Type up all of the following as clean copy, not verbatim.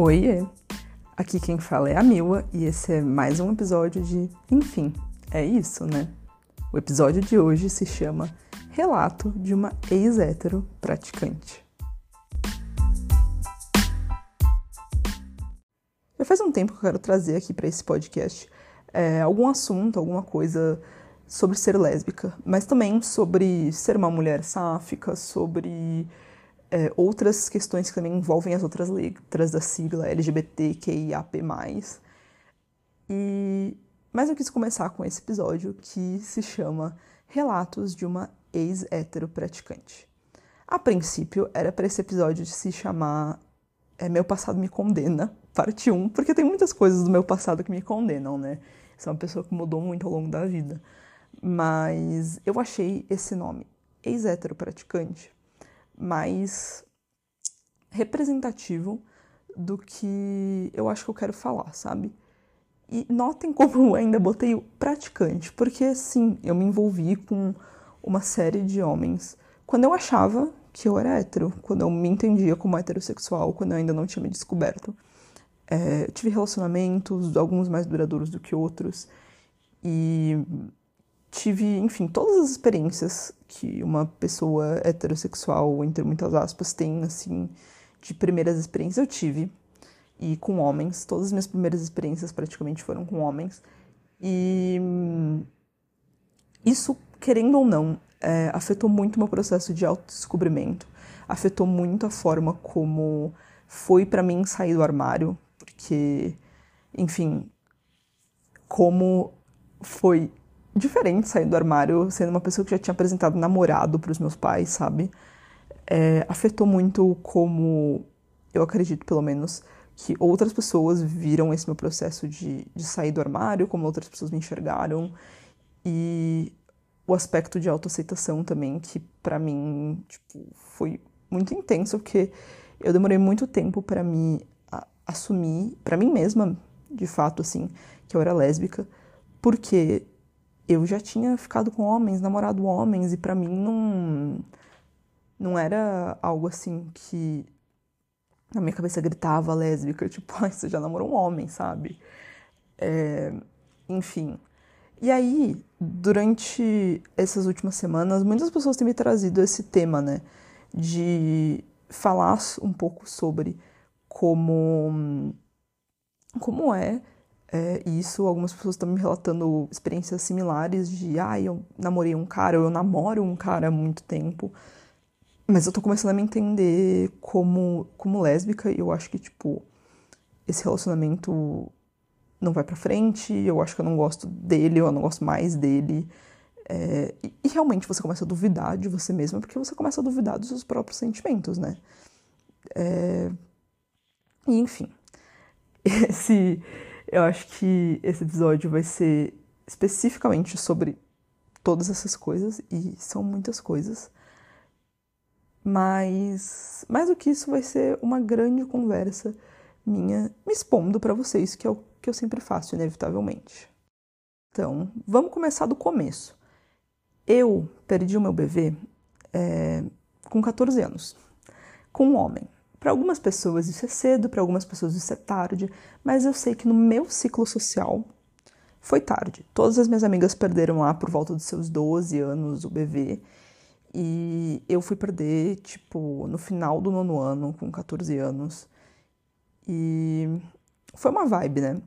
Oiê! Aqui quem fala é a Miwa e esse é mais um episódio de Enfim, é isso, né? O episódio de hoje se chama Relato de uma ex-hétero praticante. Já faz um tempo que eu quero trazer aqui para esse podcast algum assunto, alguma coisa sobre ser lésbica, mas também sobre ser uma mulher sáfica, sobre outras questões que também envolvem as outras letras da sigla LGBTQIAP+. Mas eu quis começar com esse episódio que se chama Relatos de uma ex-hétero praticante. A princípio, era para esse episódio de se chamar Meu Passado Me Condena, parte 1, porque tem muitas coisas do meu passado que me condenam, né? Eu sou uma pessoa que mudou muito ao longo da vida. Mas eu achei esse nome, ex-hétero praticante, mais representativo do que eu acho que eu quero falar, sabe? E notem como eu ainda botei o praticante, porque sim, eu me envolvi com uma série de homens quando eu achava que eu era hétero, quando eu me entendia como heterossexual, quando eu ainda não tinha me descoberto. Eu tive relacionamentos, alguns mais duradouros do que outros, e tive, enfim, todas as experiências que uma pessoa heterossexual, entre muitas aspas, tem, assim, de primeiras experiências eu tive, e com homens. Todas as minhas primeiras experiências praticamente foram com homens, e isso, querendo ou não, afetou muito o meu processo de autodescobrimento, afetou muito a forma como foi pra mim sair do armário, porque, enfim, como foi diferente sair do armário sendo uma pessoa que já tinha apresentado namorado pros meus pais, sabe? Afetou muito como, eu acredito pelo menos, que outras pessoas viram esse meu processo de sair do armário, como outras pessoas me enxergaram, e o aspecto de autoaceitação também, que pra mim, tipo, foi muito intenso, porque eu demorei muito tempo pra me assumir, pra mim mesma, de fato, assim, que eu era lésbica, porque eu já tinha ficado com homens, namorado homens, e pra mim não era algo assim que na minha cabeça gritava lésbica, tipo, ai, você já namorou um homem, sabe? Enfim. E aí, durante essas últimas semanas, muitas pessoas têm me trazido esse tema, né, de falar um pouco sobre como é isso. Algumas pessoas estão me relatando experiências similares de eu namorei um cara, ou eu namoro um cara há muito tempo, mas eu tô começando a me entender como lésbica, e eu acho que, tipo, esse relacionamento não vai pra frente, eu acho que eu não gosto dele, eu não gosto mais dele. E realmente você começa a duvidar de você mesma, porque você começa a duvidar dos seus próprios sentimentos, né? E enfim, eu acho que esse episódio vai ser especificamente sobre todas essas coisas, e são muitas coisas. Mas mais do que isso, vai ser uma grande conversa minha, me expondo pra vocês, que é o que eu sempre faço, inevitavelmente. Então, vamos começar do começo. Eu perdi o meu bebê com 14 anos, com um homem. Para algumas pessoas isso é cedo, para algumas pessoas isso é tarde, mas eu sei que no meu ciclo social foi tarde. Todas as minhas amigas perderam lá por volta dos seus 12 anos o bebê, e eu fui perder, tipo, no final do 9º ano, com 14 anos. E foi uma vibe, né?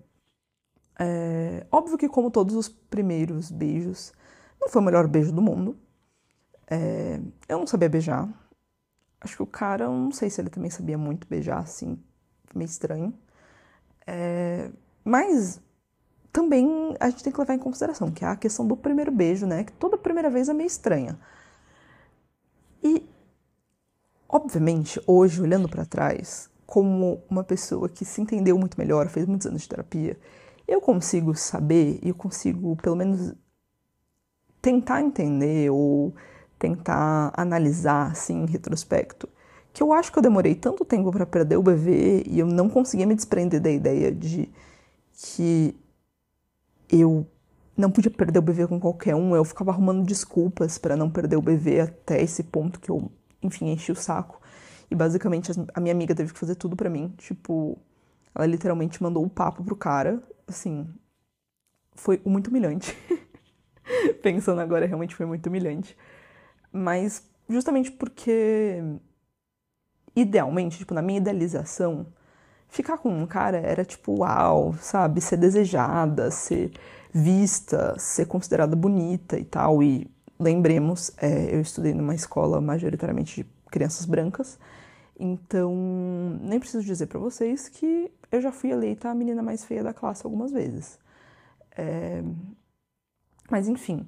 Óbvio que, como todos os primeiros beijos, não foi o melhor beijo do mundo. Eu não sabia beijar. Acho que o cara, não sei se ele também sabia muito beijar, assim, meio estranho. Mas também a gente tem que levar em consideração que é a questão do primeiro beijo, né? Que toda primeira vez é meio estranha. E, obviamente, hoje, olhando pra trás, como uma pessoa que se entendeu muito melhor, fez muitos anos de terapia, eu consigo saber, e eu consigo, pelo menos, tentar entender ou tentar analisar, assim, em retrospecto, que eu acho que eu demorei tanto tempo para perder o bebê, e eu não conseguia me desprender da ideia de que eu não podia perder o bebê com qualquer um. Eu ficava arrumando desculpas para não perder o bebê até esse ponto que eu, enfim, enchi o saco. E basicamente a minha amiga teve que fazer tudo para mim, tipo, Ela literalmente mandou o papo pro cara, assim, foi muito humilhante. Pensando agora, realmente foi muito humilhante. Mas justamente porque, idealmente, tipo, na minha idealização, ficar com um cara era tipo, uau, sabe? Ser desejada, ser vista, ser considerada bonita e tal. E lembremos, eu estudei numa escola majoritariamente de crianças brancas. Então, nem preciso dizer pra vocês que eu já fui eleita a menina mais feia da classe algumas vezes. Mas, enfim,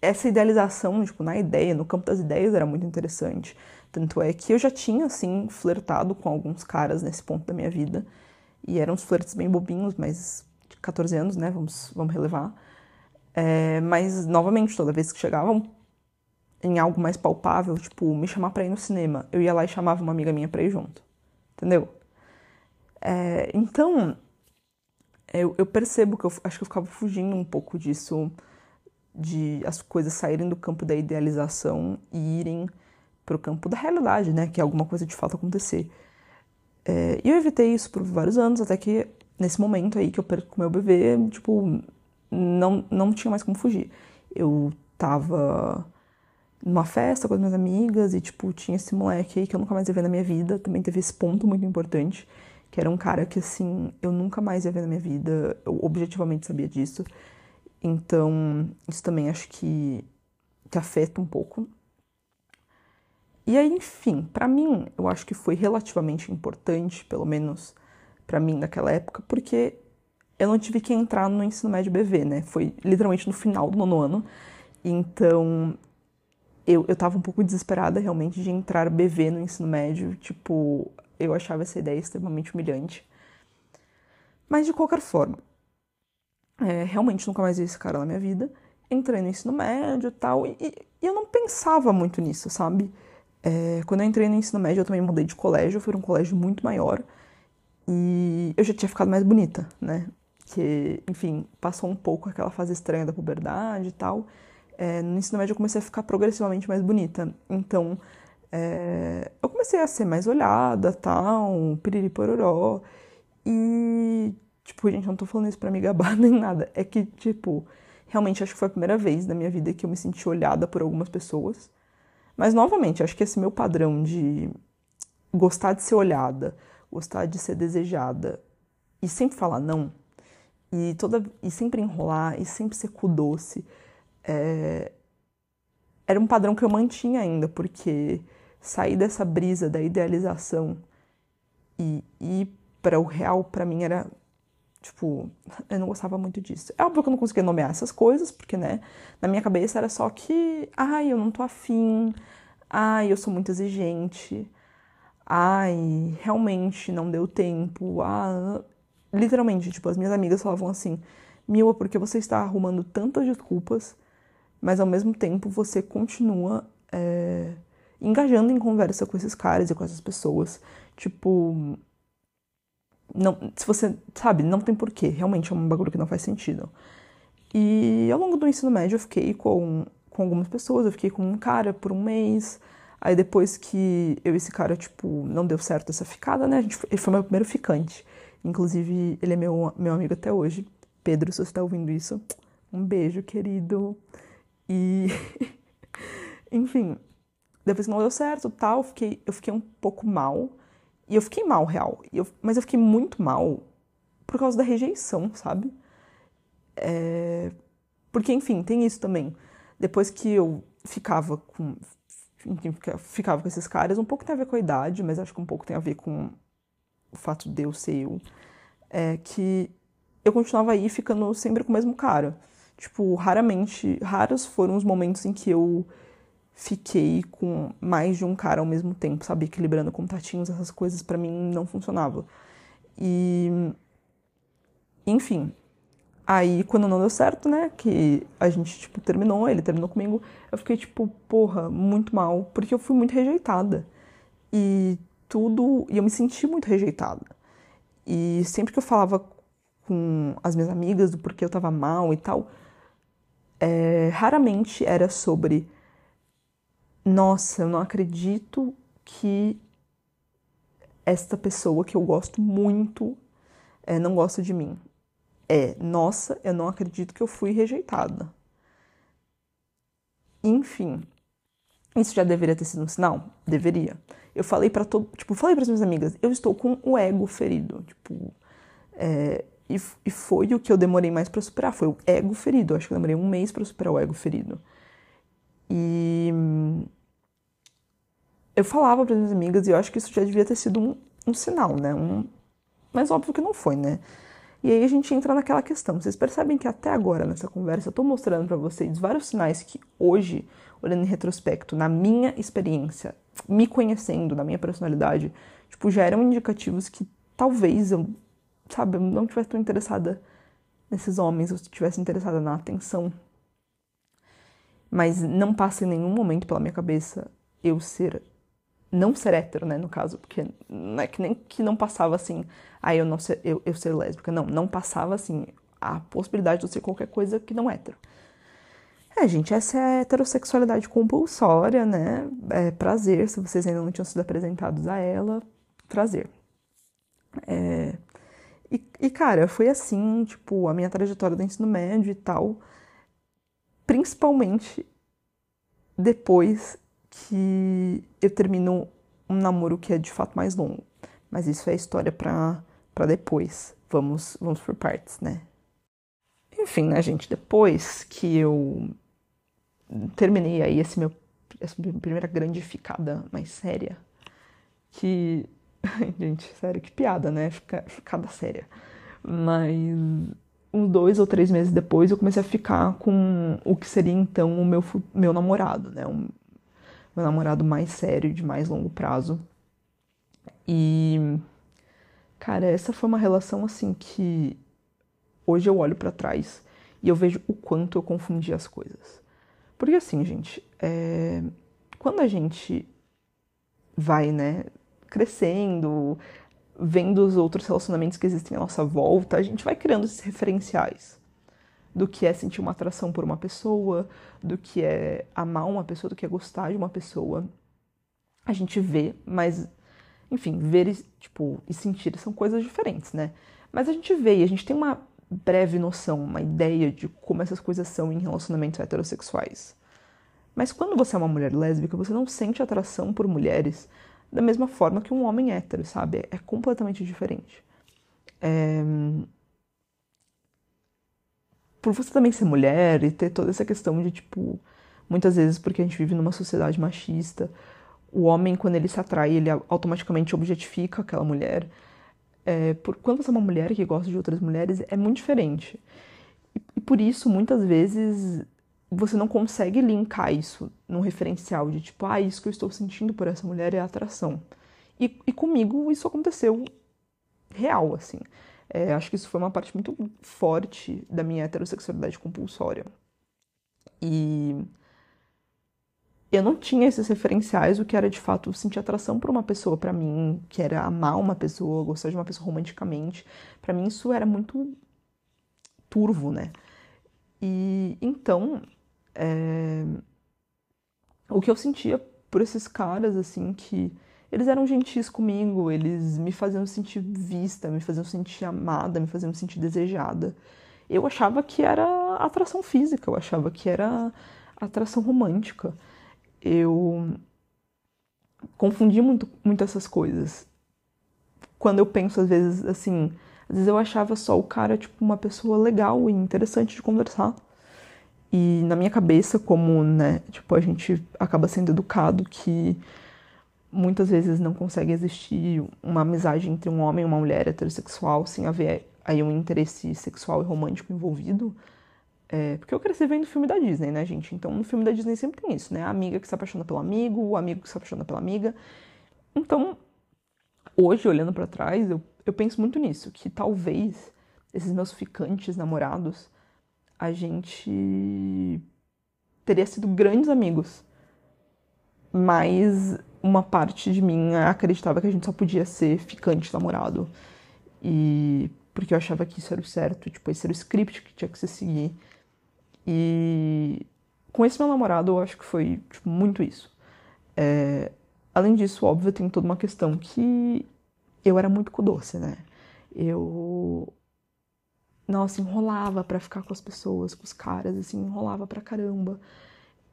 essa idealização, tipo, na ideia, no campo das ideias, era muito interessante. Tanto é que eu já tinha, assim, flertado com alguns caras nesse ponto da minha vida. E eram uns flertes bem bobinhos, mas de 14 anos, né? Vamos relevar. Mas, novamente, toda vez que chegavam em algo mais palpável, tipo, me chamar pra ir no cinema, eu ia lá e chamava uma amiga minha pra ir junto, entendeu? Então, eu percebo que eu acho que eu ficava fugindo um pouco disso, de as coisas saírem do campo da idealização e irem pro campo da realidade, né, que é alguma coisa de fato acontecer. E eu evitei isso por vários anos, até que nesse momento aí que eu perco meu bebê, tipo, não tinha mais como fugir. Eu tava numa festa com as minhas amigas e, tipo, tinha esse moleque aí que eu nunca mais ia ver na minha vida. Também teve esse ponto muito importante, que era um cara que, assim, eu nunca mais ia ver na minha vida. Eu objetivamente sabia disso. Então, isso também acho que afeta um pouco. E aí, enfim, pra mim, eu acho que foi relativamente importante, pelo menos pra mim naquela época, porque eu não tive que entrar no ensino médio BV, né? Foi literalmente no final do nono ano. Então, eu tava um pouco desesperada, realmente, de entrar BV no ensino médio. Tipo, eu achava essa ideia extremamente humilhante. Mas, de qualquer forma, realmente nunca mais vi esse cara na minha vida. Entrei no ensino médio tal, e eu não pensava muito nisso, sabe? Quando eu entrei no ensino médio, eu também mudei de colégio. Foi um colégio muito maior. E eu já tinha ficado mais bonita, né? Que, enfim, passou um pouco aquela fase estranha da puberdade e tal. No ensino médio eu comecei a ficar progressivamente mais bonita. Então, eu comecei a ser mais olhada, tal, piriri pororó. E, tipo, gente, eu não tô falando isso pra me gabar nem nada. É que, tipo, realmente acho que foi a primeira vez na minha vida que eu me senti olhada por algumas pessoas. Mas, novamente, acho que esse meu padrão de gostar de ser olhada, gostar de ser desejada e sempre falar não, e sempre enrolar, e sempre ser cu doce, era um padrão que eu mantinha ainda, porque sair dessa brisa da idealização e ir para o real, para mim, era, tipo, eu não gostava muito disso. É óbvio que eu não conseguia nomear essas coisas, porque, né, na minha cabeça era só que, ai, eu não tô afim, ai, eu sou muito exigente, ai, realmente não deu tempo, ah... Literalmente, tipo, as minhas amigas falavam assim, Miwa, por que você está arrumando tantas desculpas, mas ao mesmo tempo você continua engajando em conversa com esses caras e com essas pessoas. Tipo, não, se você, sabe, não tem porquê. Realmente é um bagulho que não faz sentido. E ao longo do ensino médio eu fiquei com algumas pessoas, eu fiquei com um cara por um mês. Aí depois que eu e esse cara, tipo, não deu certo essa ficada, né? Ele foi meu primeiro ficante. Inclusive, ele é meu amigo até hoje. Pedro, se você tá ouvindo isso, um beijo, querido. E, enfim, depois que não deu certo, tal, eu fiquei um pouco mal. E eu fiquei mal, real. Mas eu fiquei muito mal por causa da rejeição, sabe? Porque, enfim, tem isso também. Depois que eu ficava com esses caras, um pouco tem a ver com a idade, mas acho que um pouco tem a ver com o fato de eu ser eu, que eu continuava aí ficando sempre com o mesmo cara. Tipo, raros foram os momentos em que eu fiquei com mais de um cara ao mesmo tempo, sabe? Equilibrando contatinhos, essas coisas pra mim não funcionava. E, enfim, aí quando não deu certo, né, que a gente, tipo, terminou, ele terminou comigo, eu fiquei, tipo, porra, muito mal, porque eu fui muito rejeitada. E eu me senti muito rejeitada. E sempre que eu falava com as minhas amigas do porquê eu tava mal e tal, raramente era sobre, nossa, eu não acredito que esta pessoa que eu gosto muito não gosta de mim. Nossa, eu não acredito que eu fui rejeitada. Enfim, isso já deveria ter sido um sinal? Deveria. Eu falei pra falei pras minhas amigas, eu estou com o ego ferido, e foi o que eu demorei mais pra superar, foi o ego ferido. Eu acho que eu demorei um mês pra superar o ego ferido. E eu falava pras minhas amigas, e eu acho que isso já devia ter sido um sinal, né? Mas óbvio que não foi, né? E aí a gente entra naquela questão. Vocês percebem que até agora, nessa conversa, eu tô mostrando pra vocês vários sinais que hoje, olhando em retrospecto, na minha experiência, me conhecendo, na minha personalidade, já eram indicativos que talvez eu não estivesse tão interessada nesses homens, ou se estivesse interessada na atenção. Mas não passa em nenhum momento pela minha cabeça eu não ser hétero, né, no caso, porque não é que nem que não passava assim, eu ser lésbica, não passava assim a possibilidade de eu ser qualquer coisa que não hétero. Gente, essa é a heterossexualidade compulsória, né, prazer, se vocês ainda não tinham sido apresentados a ela, prazer. Cara, foi assim, a minha trajetória do ensino médio e tal, principalmente depois que eu termino um namoro que é de fato mais longo. Mas isso é história pra depois. Vamos por partes, né? Enfim, né, gente? Depois que eu terminei aí essa primeira grande ficada mais séria, que... Ai, gente, sério, que piada, né? Ficada séria. Mas uns 2 ou 3 meses depois eu comecei a ficar com o que seria então o meu namorado, né? Meu namorado mais sério, de mais longo prazo. E, cara, essa foi uma relação, assim, que hoje eu olho pra trás e eu vejo o quanto eu confundi as coisas. Porque, assim, gente, quando a gente vai, né, crescendo, vendo os outros relacionamentos que existem à nossa volta, a gente vai criando esses referenciais. Do que é sentir uma atração por uma pessoa, do que é amar uma pessoa, do que é gostar de uma pessoa. A gente vê, mas... Enfim, ver e sentir são coisas diferentes, né? Mas a gente vê e a gente tem uma breve noção, uma ideia de como essas coisas são em relacionamentos heterossexuais. Mas quando você é uma mulher lésbica, você não sente atração por mulheres da mesma forma que um homem hétero, sabe? É completamente diferente. Por você também ser mulher e ter toda essa questão de, muitas vezes, porque a gente vive numa sociedade machista, o homem, quando ele se atrai, ele automaticamente objetifica aquela mulher. Quando você é uma mulher que gosta de outras mulheres, é muito diferente. E por isso, muitas vezes, você não consegue linkar isso num referencial de, isso que eu estou sentindo por essa mulher é atração. E comigo isso aconteceu real, assim. Acho que isso foi uma parte muito forte da minha heterossexualidade compulsória. E eu não tinha esses referenciais, o que era de fato sentir atração por uma pessoa pra mim, que era amar uma pessoa, gostar de uma pessoa romanticamente. Pra mim isso era muito turvo, né? E então, o que eu sentia por esses caras, assim, que... Eles eram gentis comigo, eles me faziam sentir vista, me faziam sentir amada, me faziam sentir desejada. Eu achava que era atração física, eu achava que era atração romântica. Eu confundi muito essas coisas. Quando eu penso, às vezes, assim... Às vezes eu achava só o cara, uma pessoa legal e interessante de conversar. E na minha cabeça, como, né, a gente acaba sendo educado que... Muitas vezes não consegue existir uma amizade entre um homem e uma mulher heterossexual sem haver aí um interesse sexual e romântico envolvido. Porque eu cresci vendo filme da Disney, né, gente? Então, no filme da Disney sempre tem isso, né? A amiga que se apaixona pelo amigo, o amigo que se apaixona pela amiga. Então, hoje, olhando pra trás, eu penso muito nisso. Que talvez esses meus ficantes namorados, a gente teria sido grandes amigos. Mas... uma parte de mim acreditava que a gente só podia ser ficante namorado. E porque eu achava que isso era o certo, esse era o script que tinha que se seguir. E com esse meu namorado eu acho que foi muito isso. Além disso, óbvio, tem toda uma questão que eu era muito com doce, né? Eu, nossa, enrolava pra ficar com as pessoas, com os caras, assim, enrolava pra caramba.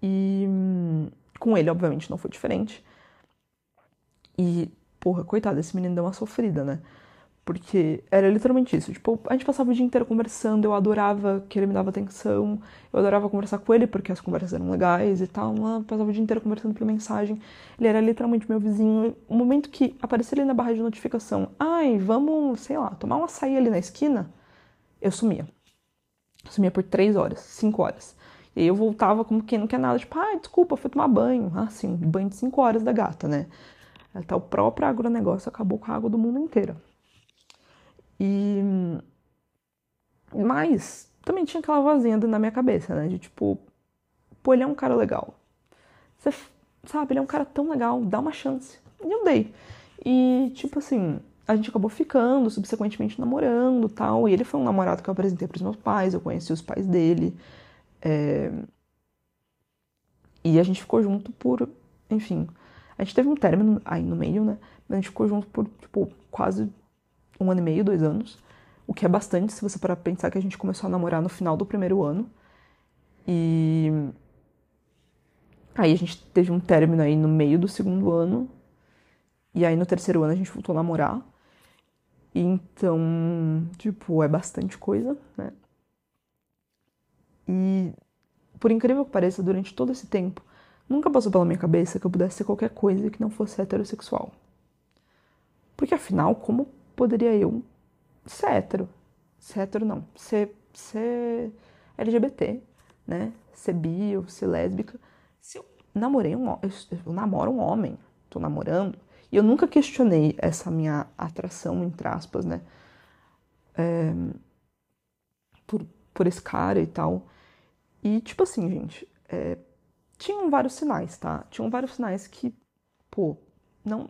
E com ele, obviamente, não foi diferente. E, porra, coitado, esse menino deu uma sofrida, né? Porque era literalmente isso, tipo, a gente passava o dia inteiro conversando, eu adorava que ele me dava atenção, eu adorava conversar com ele porque as conversas eram legais e tal, eu passava o dia inteiro conversando por mensagem, ele era literalmente meu vizinho. O momento que aparecia ali na barra de notificação, ai, vamos, sei lá, tomar um açaí ali na esquina, eu sumia. Sumia por 3 horas, 5 horas. E aí eu voltava como quem não quer nada, tipo, ai, desculpa, fui tomar banho. Ah, sim, banho de 5 horas da gata, né? Até o próprio agronegócio acabou com a água do mundo inteiro. E... mas também tinha aquela vozinha na minha cabeça, né? De tipo, pô, ele é um cara legal. Você sabe, ele é um cara tão legal, dá uma chance. E eu dei. E tipo assim, a gente acabou ficando, subsequentemente namorando e tal. E ele foi um namorado que eu apresentei pros meus pais, eu conheci os pais dele. E a gente ficou junto por, enfim... a gente teve um término aí no meio, né? Mas a gente ficou junto por, tipo, quase 1 ano e meio, 2 anos. O que é bastante, se você parar pra pensar que a gente começou a namorar no final do 1º ano. E... aí a gente teve um término aí no meio do 2º ano. E aí no 3º ano a gente voltou a namorar. E então, tipo, é bastante coisa, né? E, por incrível que pareça, durante todo esse tempo, nunca passou pela minha cabeça que eu pudesse ser qualquer coisa que não fosse heterossexual. Porque, afinal, como poderia eu ser hétero? Ser hétero, não. Ser LGBT, né? Ser bi ou ser lésbica. Se eu namorei eu namoro um homem, tô namorando, e eu nunca questionei essa minha atração, entre aspas, né? Por esse cara e tal. E, tipo assim, gente... tinham vários sinais, tá? Tinham vários sinais que, pô, não...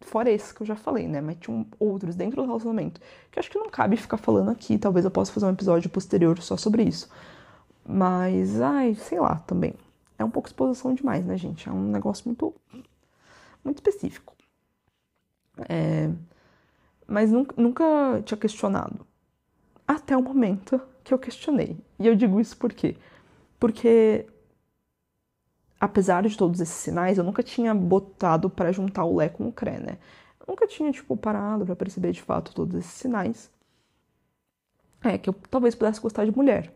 fora esse que eu já falei, né? Mas tinham outros dentro do relacionamento, que eu acho que não cabe ficar falando aqui. Talvez eu possa fazer um episódio posterior só sobre isso. Mas, ai, sei lá, também. É um pouco exposição demais, né, gente? É um negócio muito... muito específico. Mas nunca tinha questionado. Até o momento que eu questionei. E eu digo isso por quê? Porque... apesar de todos esses sinais, eu nunca tinha botado pra juntar o Lé com o Cré, né? Eu nunca tinha, tipo, parado pra perceber, de fato, todos esses sinais. Que eu talvez pudesse gostar de mulher.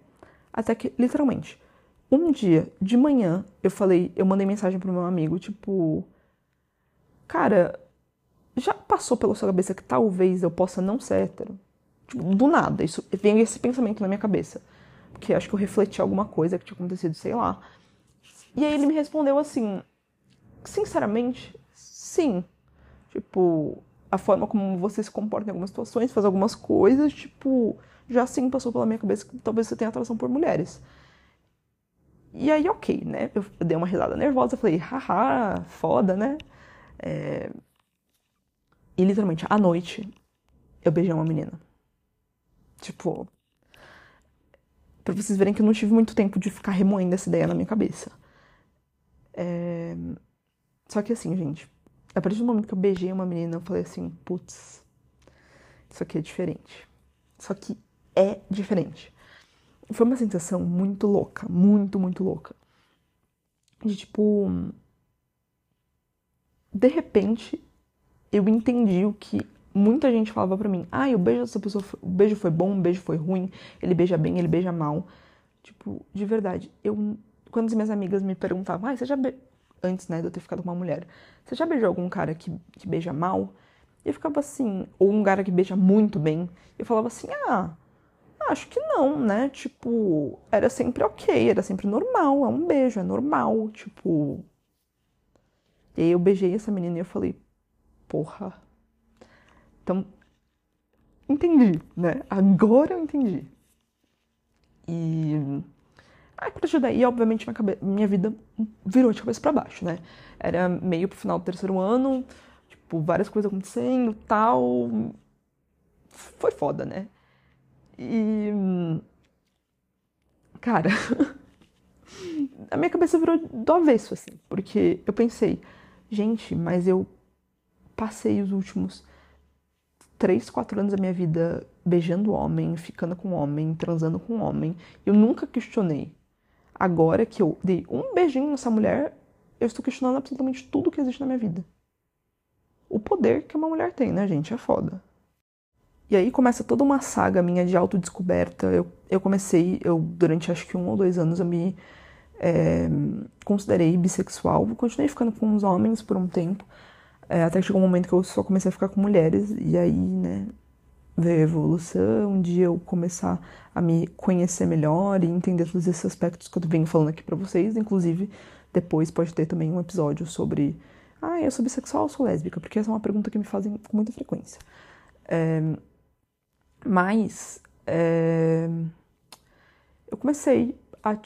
Até que, literalmente, um dia, de manhã, eu mandei mensagem pro meu amigo, tipo... cara, já passou pela sua cabeça que talvez eu possa não ser hétero? Tipo, do nada, isso, vem esse pensamento na minha cabeça. Porque acho que eu refleti alguma coisa que tinha acontecido, sei lá... E aí ele me respondeu assim, sinceramente, sim. Tipo, a forma como você se comporta em algumas situações, faz algumas coisas, tipo, já sim passou pela minha cabeça que talvez você tenha atração por mulheres. E aí, ok, né? Eu dei uma risada nervosa, falei, haha, foda, né? E literalmente, à noite, eu beijei uma menina. Tipo, pra vocês verem que eu não tive muito tempo de ficar remoendo essa ideia na minha cabeça. Só que assim, gente, a partir do momento que eu beijei uma menina, eu falei assim, putz, isso aqui é diferente. Isso aqui é diferente. Foi uma sensação muito louca, muito, muito louca. De tipo, de repente, eu entendi o que muita gente falava pra mim. Ah, o beijo dessa pessoa, o beijo foi bom, o beijo foi ruim, ele beija bem, ele beija mal. Tipo, de verdade, quando as minhas amigas me perguntavam, antes, né, de eu ter ficado com uma mulher, você já beijou algum cara que beija mal? E eu ficava assim, ou um cara que beija muito bem. Eu falava assim, acho que não, né? Tipo, era sempre ok, era sempre normal, é um beijo, é normal, tipo... E aí eu beijei essa menina e eu falei, porra. Então, entendi, né? Agora eu entendi. E... aí, pra ajudar, e obviamente minha vida virou de cabeça pra baixo, né? Era meio pro final do 3º ano, tipo, várias coisas acontecendo, tal... foi foda, né? E... cara... a minha cabeça virou do avesso, assim. Porque eu pensei, gente, mas eu passei os últimos 3, 4 anos da minha vida beijando homem, ficando com homem, transando com homem. Eu nunca questionei. Agora que eu dei um beijinho nessa mulher, eu estou questionando absolutamente tudo que existe na minha vida. O poder que uma mulher tem, né, gente? É foda. E aí começa toda uma saga minha de autodescoberta. Eu comecei, durante acho que 1 ou 2 anos, eu me considerei bissexual. Continuei ficando com os homens por um tempo. Até que chegou um momento que eu só comecei a ficar com mulheres. E aí, né, veio a evolução. Um dia eu começar a me conhecer melhor e entender todos esses aspectos que eu venho falando aqui pra vocês. Inclusive, depois pode ter também um episódio sobre... Ah, eu sou bissexual ou sou lésbica? Porque essa é uma pergunta que me fazem com muita frequência. Mas eu comecei a,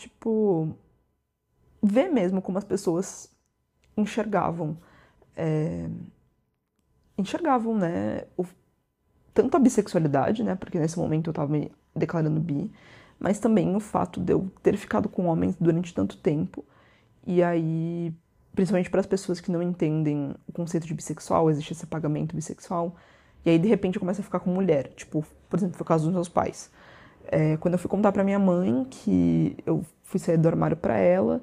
ver mesmo como as pessoas enxergavam... enxergavam, né, tanto a bissexualidade, né, porque nesse momento eu tava me declarando bi, mas também o fato de eu ter ficado com homens durante tanto tempo. E aí, principalmente para as pessoas que não entendem o conceito de bissexual, existe esse apagamento bissexual, e aí de repente eu começo a ficar com mulher, por exemplo, foi o caso dos meus pais. Quando eu fui contar pra minha mãe que eu fui sair do armário pra ela,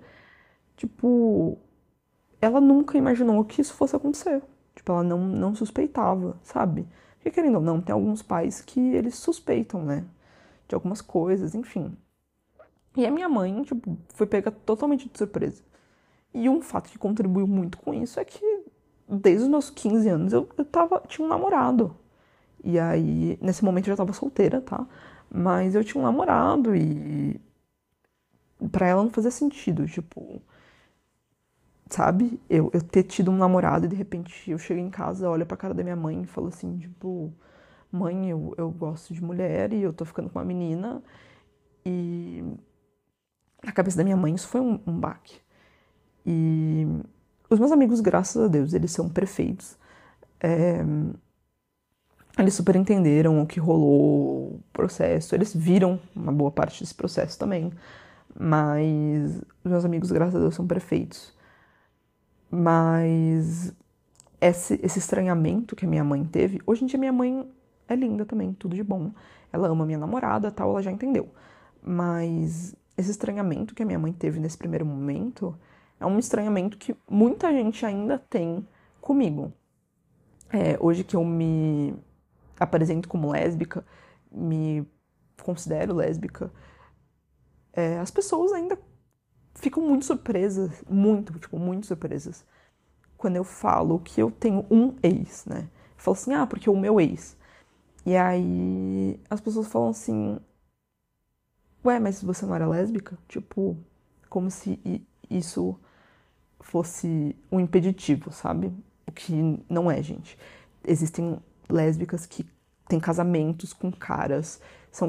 ela nunca imaginou que isso fosse acontecer. Ela não suspeitava, sabe? Porque, querendo ou não, tem alguns pais que eles suspeitam, né? De algumas coisas, enfim. E a minha mãe, foi pega totalmente de surpresa. E um fato que contribuiu muito com isso é que, desde os meus 15 anos, tinha um namorado. E aí, nesse momento eu já tava solteira, tá? Mas eu tinha um namorado e... pra ela não fazia sentido, sabe? Eu ter tido um namorado e de repente eu chego em casa, olho pra cara da minha mãe e falo assim, mãe, eu gosto de mulher e eu tô ficando com uma menina. E na cabeça da minha mãe isso foi um baque. E os meus amigos, graças a Deus, eles são perfeitos. Eles super entenderam o que rolou, o processo. Eles viram uma boa parte desse processo também. Mas os meus amigos, graças a Deus, são perfeitos. Mas esse estranhamento que a minha mãe teve... Hoje em dia minha mãe é linda também, tudo de bom. Ela ama minha namorada, tal, ela já entendeu. Mas esse estranhamento que a minha mãe teve nesse primeiro momento... é um estranhamento que muita gente ainda tem comigo. Hoje que eu me apresento como lésbica, me considero lésbica... as pessoas ainda... ficam muito surpresas, muito surpresas, quando eu falo que eu tenho um ex, né? Eu falo assim, porque é o meu ex. E aí as pessoas falam assim, ué, mas você não era lésbica? Como se isso fosse um impeditivo, sabe? O que não é, gente. Existem lésbicas que têm casamentos com caras,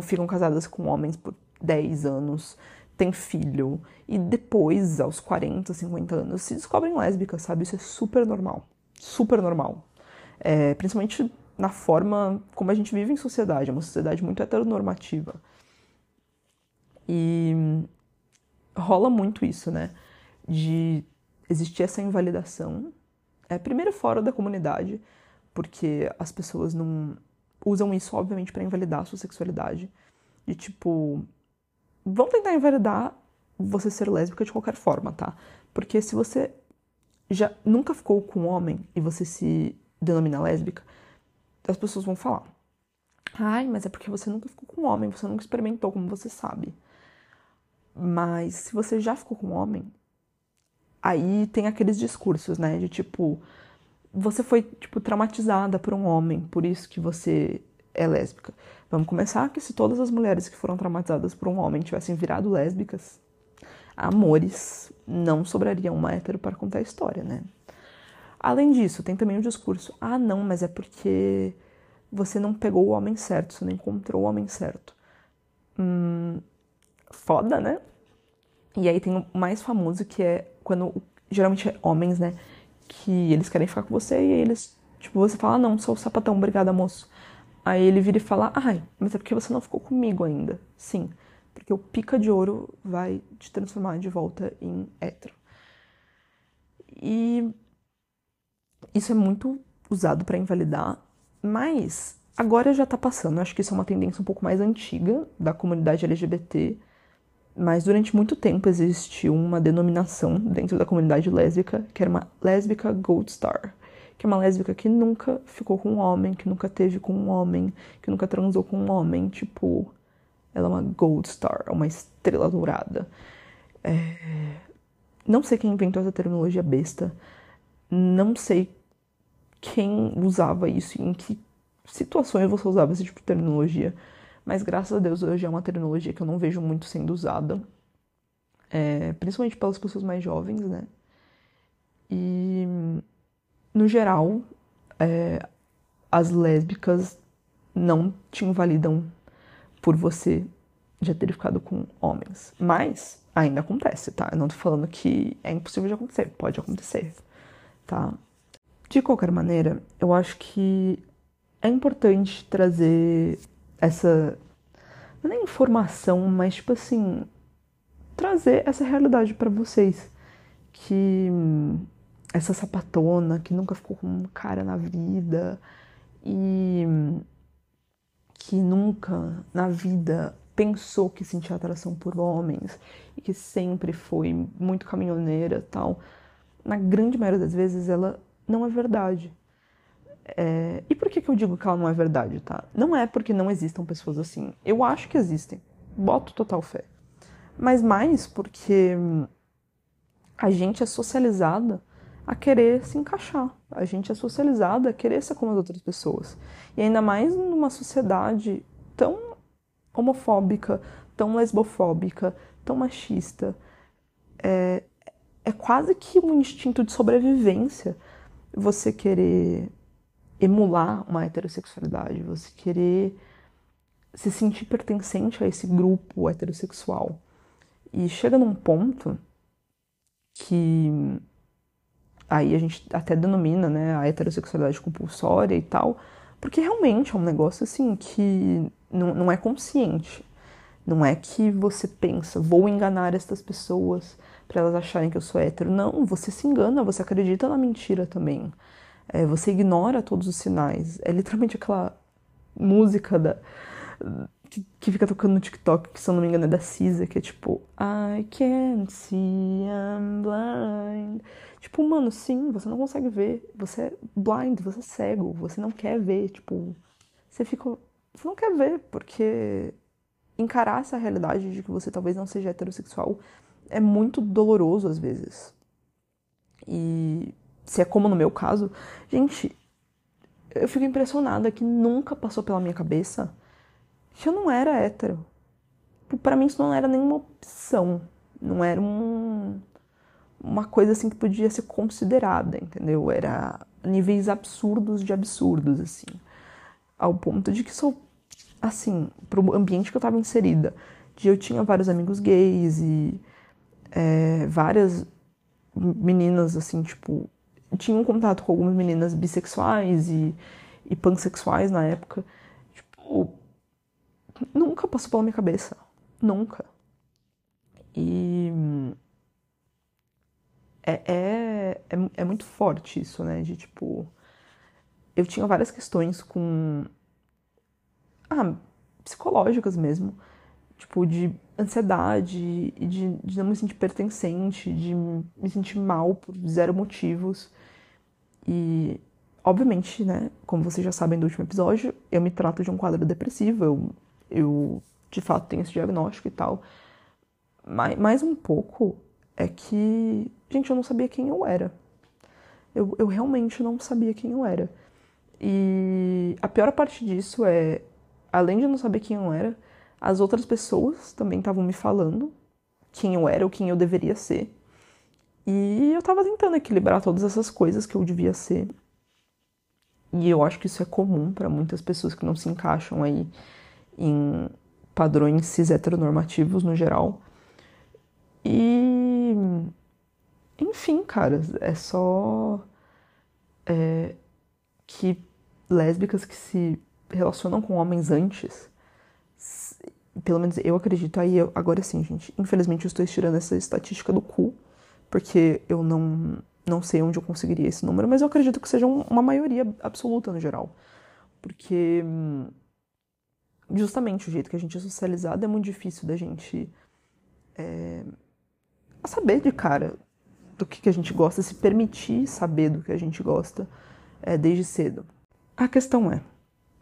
ficam casadas com homens por 10 anos... tem filho, e depois, aos 40, 50 anos, se descobrem lésbicas, sabe? Isso é super normal. Super normal. Principalmente na forma como a gente vive em sociedade. É uma sociedade muito heteronormativa. E rola muito isso, né? De existir essa invalidação. Primeiro fora da comunidade, porque as pessoas não usam isso, obviamente, para invalidar a sua sexualidade. E, vão tentar invalidar você ser lésbica de qualquer forma, tá? Porque se você já nunca ficou com um homem e você se denomina lésbica, as pessoas vão falar, ai, mas é porque você nunca ficou com um homem, você nunca experimentou, como você sabe. Mas se você já ficou com um homem, aí tem aqueles discursos, né? De você foi, traumatizada por um homem, por isso que você é lésbica. Vamos começar que se todas as mulheres que foram traumatizadas por um homem tivessem virado lésbicas, amores, não sobraria uma hétero para contar a história, né? Além disso, tem também o discurso, não, mas é porque você não pegou o homem certo, você não encontrou o homem certo. Foda, né? E aí tem o mais famoso, que é quando, geralmente é homens, né, que eles querem ficar com você e aí eles, você fala, não, sou o sapatão, obrigada, moço. Aí ele vira e fala, ai, mas é porque você não ficou comigo ainda. Sim, porque o pica de ouro vai te transformar de volta em hétero. E isso é muito usado pra invalidar, mas Agora já tá passando, eu acho que isso é uma tendência um pouco mais antiga da comunidade LGBT, mas durante muito tempo existiu uma denominação dentro da comunidade lésbica, que era uma lésbica Gold Star, que é uma lésbica que nunca ficou com um homem, que nunca teve com um homem, que nunca transou com um homem, tipo, ela é uma Gold Star, é uma estrela dourada. Não sei quem inventou essa terminologia besta, não sei quem usava isso, em que situações você usava esse tipo de terminologia, mas graças a Deus hoje é uma terminologia que eu não vejo muito sendo usada, principalmente pelas pessoas mais jovens, né? E, no geral, as lésbicas não te invalidam por você já ter ficado com homens, mas ainda acontece, tá? Eu não tô falando que é impossível de acontecer, pode acontecer, tá? De qualquer maneira, eu acho que é importante trazer essa, não é informação, mas tipo assim, trazer essa realidade pra vocês, que essa sapatona que nunca ficou com um cara na vida e que nunca na vida pensou que sentia atração por homens e que sempre foi muito caminhoneira e tal, na grande maioria das vezes ela não é verdade. E por que eu digo que ela não é verdade, tá? Não é porque não existam pessoas assim. Eu acho que existem. Boto total fé. Mas mais porque a gente é socializada a querer se encaixar. A gente é socializada a querer ser como as outras pessoas. E ainda mais numa sociedade tão homofóbica, tão lesbofóbica, tão machista. É quase que um instinto de sobrevivência você querer emular uma heterossexualidade, você querer se sentir pertencente a esse grupo heterossexual. E chega num ponto que aí a gente até denomina, né, a heterossexualidade compulsória e tal, porque realmente é um negócio assim que não é consciente. Não é que você pensa, vou enganar estas pessoas para elas acharem que eu sou hétero. Não, você se engana, você acredita na mentira também. Você ignora todos os sinais. É literalmente aquela música que fica tocando no TikTok, que se eu não me engano é da SZA, que é tipo I can't see, I'm blind. Tipo, mano, sim, você não consegue ver. Você é blind, você é cego, você não quer ver. Tipo, você não quer ver, porque encarar essa realidade de que você talvez não seja heterossexual é muito doloroso às vezes. E se é como no meu caso, gente, eu fico impressionada que nunca passou pela minha cabeça que eu não era hétero. Pra mim isso não era nenhuma opção, não era uma coisa assim que podia ser considerada, entendeu? Era níveis absurdos de absurdos, assim, ao ponto de que sou, assim, pro ambiente que eu tava inserida, de eu tinha vários amigos gays e várias meninas, assim, tipo, tinha um contato com algumas meninas bissexuais e pansexuais na época. Tipo, nunca passou pela minha cabeça. Nunca. E é muito forte isso, né? De, tipo, eu tinha várias questões com... psicológicas mesmo. Tipo, de ansiedade, e de não me sentir pertencente, de me sentir mal por zero motivos. E, obviamente, né, como vocês já sabem do último episódio, eu me trato de um quadro depressivo, eu de fato tenho esse diagnóstico e tal. Mas, mais um pouco, é que, gente, eu não sabia quem eu era. Eu realmente não sabia quem eu era. E a pior parte disso é, além de eu não saber quem eu era, as outras pessoas também estavam me falando quem eu era ou quem eu deveria ser. E eu tava tentando equilibrar todas essas coisas que eu devia ser. E eu acho que isso é comum pra muitas pessoas que não se encaixam aí em padrões cis heteronormativos no geral. E, enfim, cara, é só que lésbicas que se relacionam com homens antes, pelo menos eu acredito, agora sim, gente, infelizmente eu estou tirando essa estatística do cu, porque eu não sei onde eu conseguiria esse número, mas eu acredito que seja uma maioria absoluta no geral. Porque justamente o jeito que a gente é socializado é muito difícil da gente saber de cara do que a gente gosta, se permitir saber do que a gente gosta desde cedo. A questão é,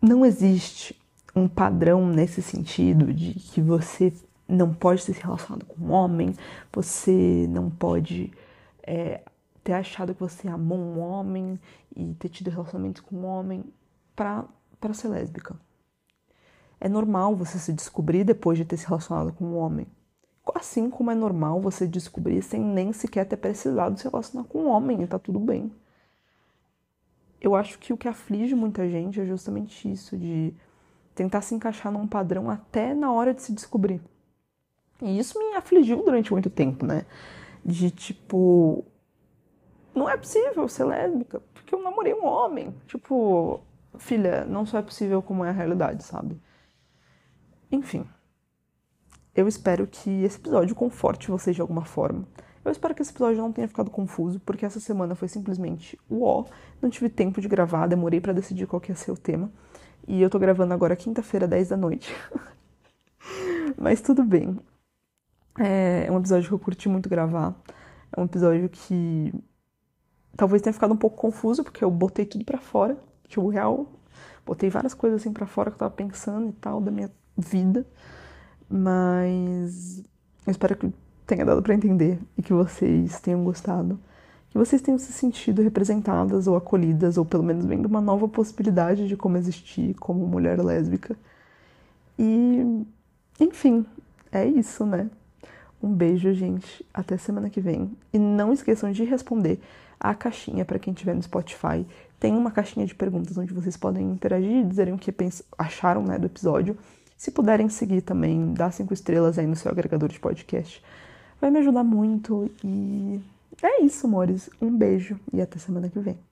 não existe um padrão nesse sentido de que você não pode ter se relacionado com um homem, você não pode ter achado que você amou um homem e ter tido relacionamento com um homem para ser lésbica. É normal você se descobrir depois de ter se relacionado com um homem. Assim como é normal você descobrir sem nem sequer ter precisado se relacionar com um homem, e tá tudo bem. Eu acho que o que aflige muita gente é justamente isso, de tentar se encaixar num padrão até na hora de se descobrir. E isso me afligiu durante muito tempo, né? De tipo, não é possível ser lésbica, porque eu namorei um homem. Tipo, filha, não só é possível como é a realidade, sabe? Enfim. Eu espero que esse episódio conforte vocês de alguma forma. Eu espero que esse episódio não tenha ficado confuso, porque essa semana foi simplesmente uó. Não tive tempo de gravar, demorei pra decidir qual que ia ser o tema. E eu tô gravando agora quinta-feira, 10 da noite. Mas tudo bem. É um episódio que eu curti muito gravar. É um episódio que talvez tenha ficado um pouco confuso, porque eu botei tudo pra fora. Tipo, real, botei várias coisas assim pra fora que eu tava pensando e tal, da minha vida. Mas eu espero que tenha dado pra entender e que vocês tenham gostado. Que vocês tenham se sentido representadas ou acolhidas, ou pelo menos vendo uma nova possibilidade de como existir como mulher lésbica. E, enfim, é isso, né? Um beijo, gente. Até semana que vem. E não esqueçam de responder a caixinha pra quem estiver no Spotify. Tem uma caixinha de perguntas onde vocês podem interagir e dizerem o que acharam, né, do episódio. Se puderem seguir também, dá 5 estrelas aí no seu agregador de podcast. Vai me ajudar muito e é isso, amores. Um beijo e até semana que vem.